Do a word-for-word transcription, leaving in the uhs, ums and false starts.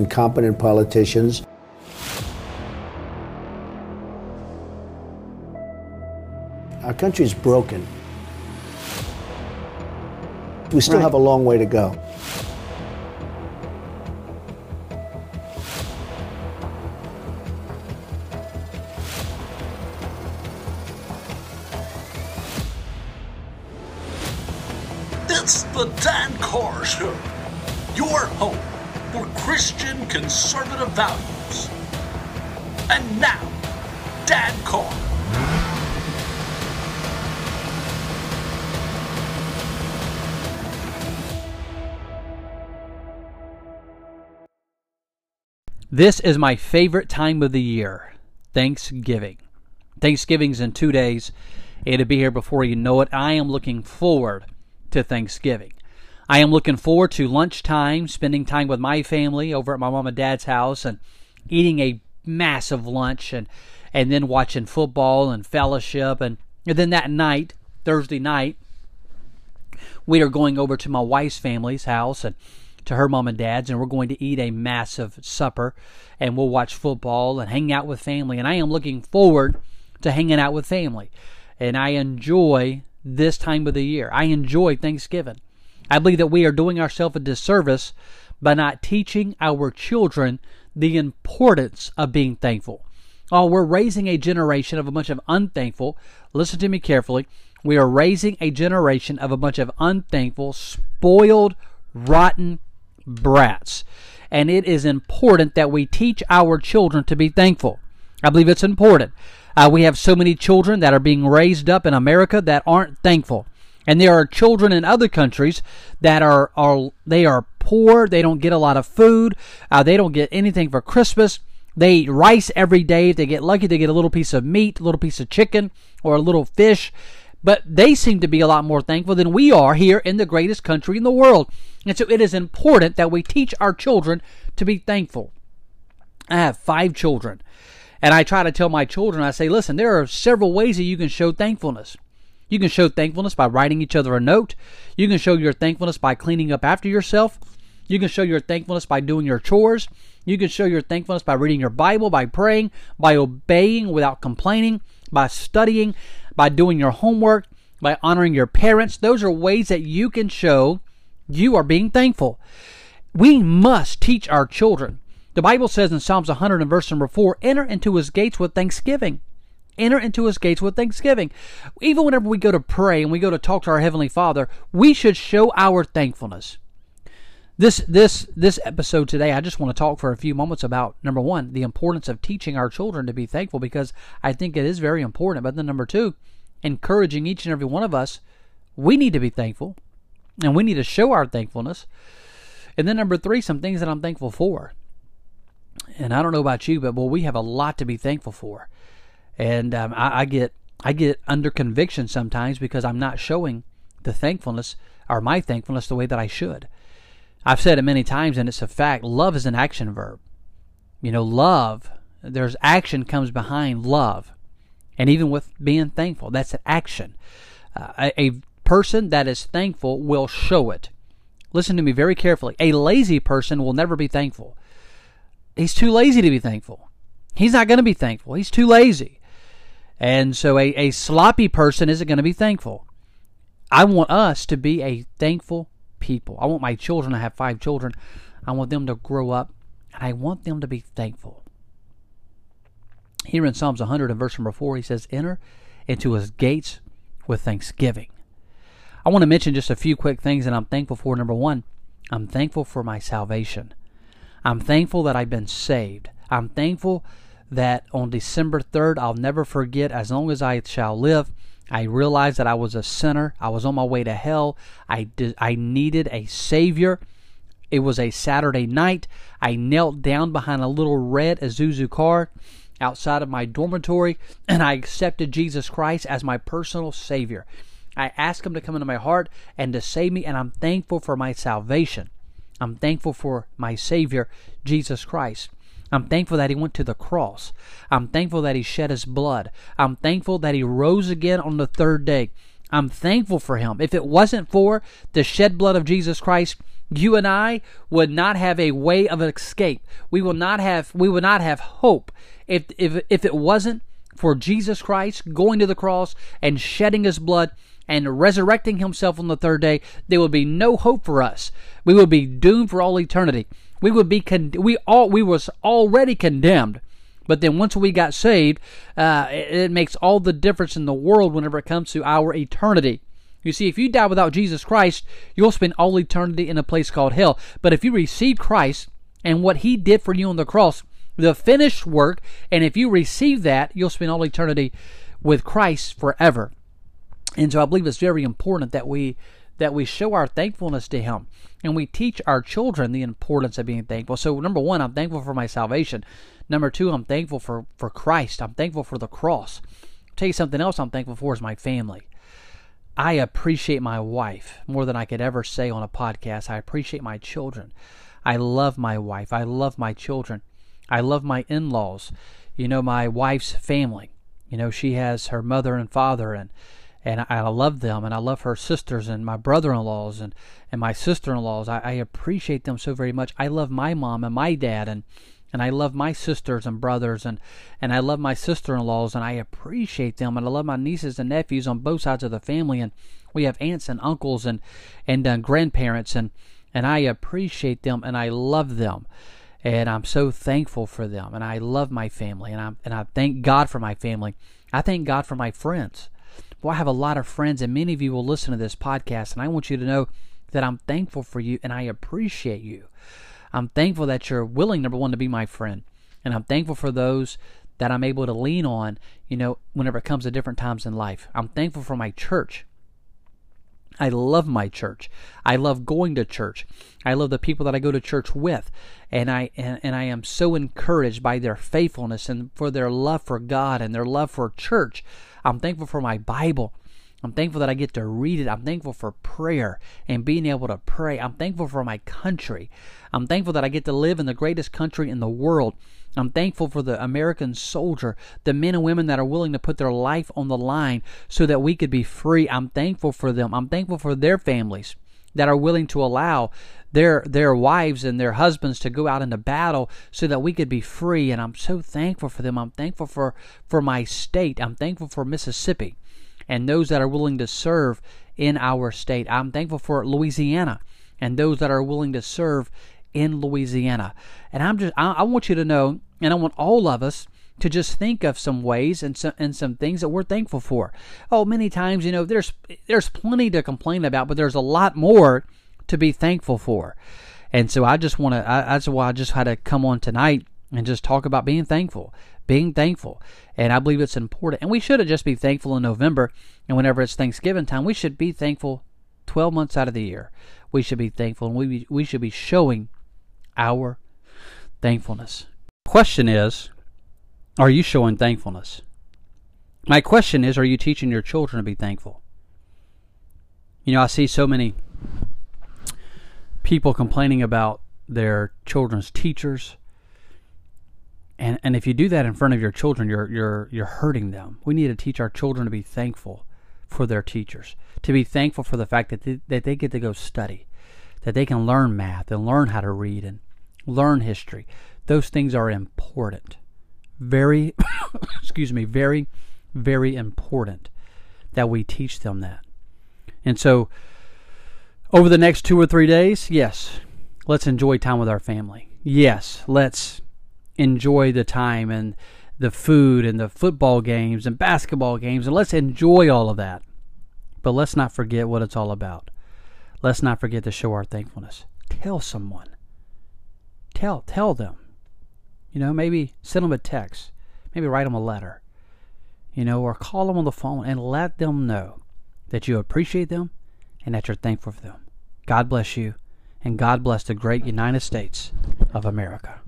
incompetent politicians. Our country's broken. We still Right. have a long way to go. It's the Dan Carr Show, your home for Christian conservative values. And now, Dan Carr. This is my favorite time of the year, Thanksgiving. Thanksgiving's in two days. It'll be here before you know it. I am looking forward to Thanksgiving. I am looking forward to lunchtime, spending time with my family over at my mom and dad's house and eating a massive lunch and, and then watching football and fellowship. And, and then that night, Thursday night, we are going over to my wife's family's house and to her mom and dad's, and we're going to eat a massive supper, and we'll watch football and hang out with family. And I am looking forward to hanging out with family, and I enjoy this time of the year. I enjoy Thanksgiving. I believe that we are doing ourselves a disservice by not teaching our children the importance of being thankful. Oh, we're raising a generation of a bunch of unthankful. Listen to me carefully. We are raising a generation of a bunch of unthankful, spoiled, rotten brats. And it is important that we teach our children to be thankful. I believe it's important. Uh, we have so many children that are being raised up in America that aren't thankful. And there are children in other countries that are, are they are poor. They don't get a lot of food. Uh, they don't get anything for Christmas. They eat rice every day. If they get lucky, they get a little piece of meat, a little piece of chicken, or a little fish. But they seem to be a lot more thankful than we are here in the greatest country in the world. And so it is important that we teach our children to be thankful. I have five children. And I try to tell my children, I say, listen, there are several ways that you can show thankfulness. You can show thankfulness by writing each other a note. You can show your thankfulness by cleaning up after yourself. You can show your thankfulness by doing your chores. You can show your thankfulness by reading your Bible, by praying, by obeying without complaining, by studying, by doing your homework, by honoring your parents. Those are ways that you can show you are being thankful. We must teach our children. The Bible says in Psalms one hundred and verse number four, enter into his gates with thanksgiving. Enter into his gates with thanksgiving. Even whenever we go to pray and we go to talk to our Heavenly Father, we should show our thankfulness. This this this episode today, I just want to talk for a few moments about, number one, the importance of teaching our children to be thankful, because I think it is very important. But then number two, encouraging each and every one of us, we need to be thankful, and we need to show our thankfulness. And then number three, some things that I'm thankful for. And I don't know about you, but well, we have a lot to be thankful for. And um, I, I get I get under conviction sometimes because I'm not showing the thankfulness or my thankfulness the way that I should. I've said it many times, and it's a fact. Love is an action verb. You know, love, there's action comes behind love. And even with being thankful, that's an action. Uh, a, a person that is thankful will show it. Listen to me very carefully. A lazy person will never be thankful. He's too lazy to be thankful. He's not going to be thankful. He's too lazy. And so a, a sloppy person isn't going to be thankful. I want us to be a thankful people. I want my children, I have five children, I want them to grow up, and I want them to be thankful. Here in Psalms one hundred and verse number four, he says, enter into his gates with thanksgiving. I want to mention just a few quick things that I'm thankful for. Number one, I'm thankful for my salvation. I'm thankful that I've been saved. I'm thankful that on December third, I'll never forget, as long as I shall live, I realized that I was a sinner. I was on my way to hell. I did, I needed a Savior. It was a Saturday night. I knelt down behind a little red Isuzu car outside of my dormitory, and I accepted Jesus Christ as my personal Savior. I asked Him to come into my heart and to save me, and I'm thankful for my salvation. I'm thankful for my Savior, Jesus Christ. I'm thankful that He went to the cross. I'm thankful that He shed His blood. I'm thankful that He rose again on the third day. I'm thankful for Him. If it wasn't for the shed blood of Jesus Christ, You and I would not have a way of escape. We will not have we would not have hope if if if it wasn't for Jesus Christ going to the cross and shedding his blood and resurrecting himself on the third day. There would be no hope for us. We would be doomed for all eternity. We would be con- we all we was already condemned. But then once we got saved, uh, it, it makes all the difference in the world whenever it comes to our eternity. You see, if you die without Jesus Christ, you'll spend all eternity in a place called hell. But if you receive Christ and what he did for you on the cross, the finished work, and if you receive that, you'll spend all eternity with Christ forever. And so I believe it's very important that we that we show our thankfulness to him, and we teach our children the importance of being thankful. So number one, I'm thankful for my salvation. Number two, I'm thankful for, for Christ. I'm thankful for the cross. I'll tell you something else I'm thankful for is my family. I appreciate my wife more than I could ever say on a podcast. I appreciate my children. I love my wife. I love my children. I love my in-laws. You know, my wife's family. You know, she has her mother and father, and and I love them, and I love her sisters and my brother-in-laws and, and my sister-in-laws. I, I appreciate them so very much. I love my mom and my dad, and and I love my sisters and brothers, and, and I love my sister-in-laws, and I appreciate them, and I love my nieces and nephews on both sides of the family, and we have aunts and uncles and and uh, grandparents, and, and I appreciate them, and I love them, and I'm so thankful for them, and I love my family, and I and I thank God for my family. I thank God for my friends. Well, I have a lot of friends, and many of you will listen to this podcast, and I want you to know that I'm thankful for you, and I appreciate you. I'm thankful that you're willing, number one, to be my friend. And I'm thankful for those that I'm able to lean on, you know, whenever it comes to different times in life. I'm thankful for my church. I love my church. I love going to church. I love the people that I go to church with. And I and, and I am so encouraged by their faithfulness and for their love for God and their love for church. I'm thankful for my Bible. I'm thankful that I get to read it. I'm thankful for prayer and being able to pray. I'm thankful for my country. I'm thankful that I get to live in the greatest country in the world. I'm thankful for the American soldier, the men and women that are willing to put their life on the line so that we could be free. I'm thankful for them. I'm thankful for their families that are willing to allow their their wives and their husbands to go out into battle so that we could be free. And I'm so thankful for them. I'm thankful for, for my state. I'm thankful for Mississippi and those that are willing to serve in our state. I'm thankful for Louisiana and those that are willing to serve in Louisiana. And I'm just, I, I want you to know, and I want all of us to just think of some ways and some and some things that we're thankful for. Oh, many times, you know, there's there's plenty to complain about, but there's a lot more to be thankful for. And so I just want to. That's why I just had to come on tonight and just talk about being thankful. Being thankful. And I believe it's important. And we shouldn't just be thankful in November. And whenever it's Thanksgiving time, we should be thankful twelve months out of the year. We should be thankful. And we we should be showing our thankfulness. Question is, are you showing thankfulness? My question is, are you teaching your children to be thankful? You know, I see so many people complaining about their children's teachers. And and if you do that in front of your children, you're you're you're hurting them. We need to teach our children to be thankful for their teachers, to be thankful for the fact that they, that they get to go study, that they can learn math and learn how to read and learn history. Those things are important. Very, excuse me, very, very important that we teach them that. And so over the next two or three days, yes, let's enjoy time with our family. Yes, let's enjoy the time and the food and the football games and basketball games, and let's enjoy all of that. But let's not forget what it's all about. Let's not forget to show our thankfulness. Tell someone. Tell tell them. You know, maybe send them a text. Maybe write them a letter. You know, or call them on the phone and let them know that you appreciate them and that you're thankful for them. God bless you, and God bless the great United States of America.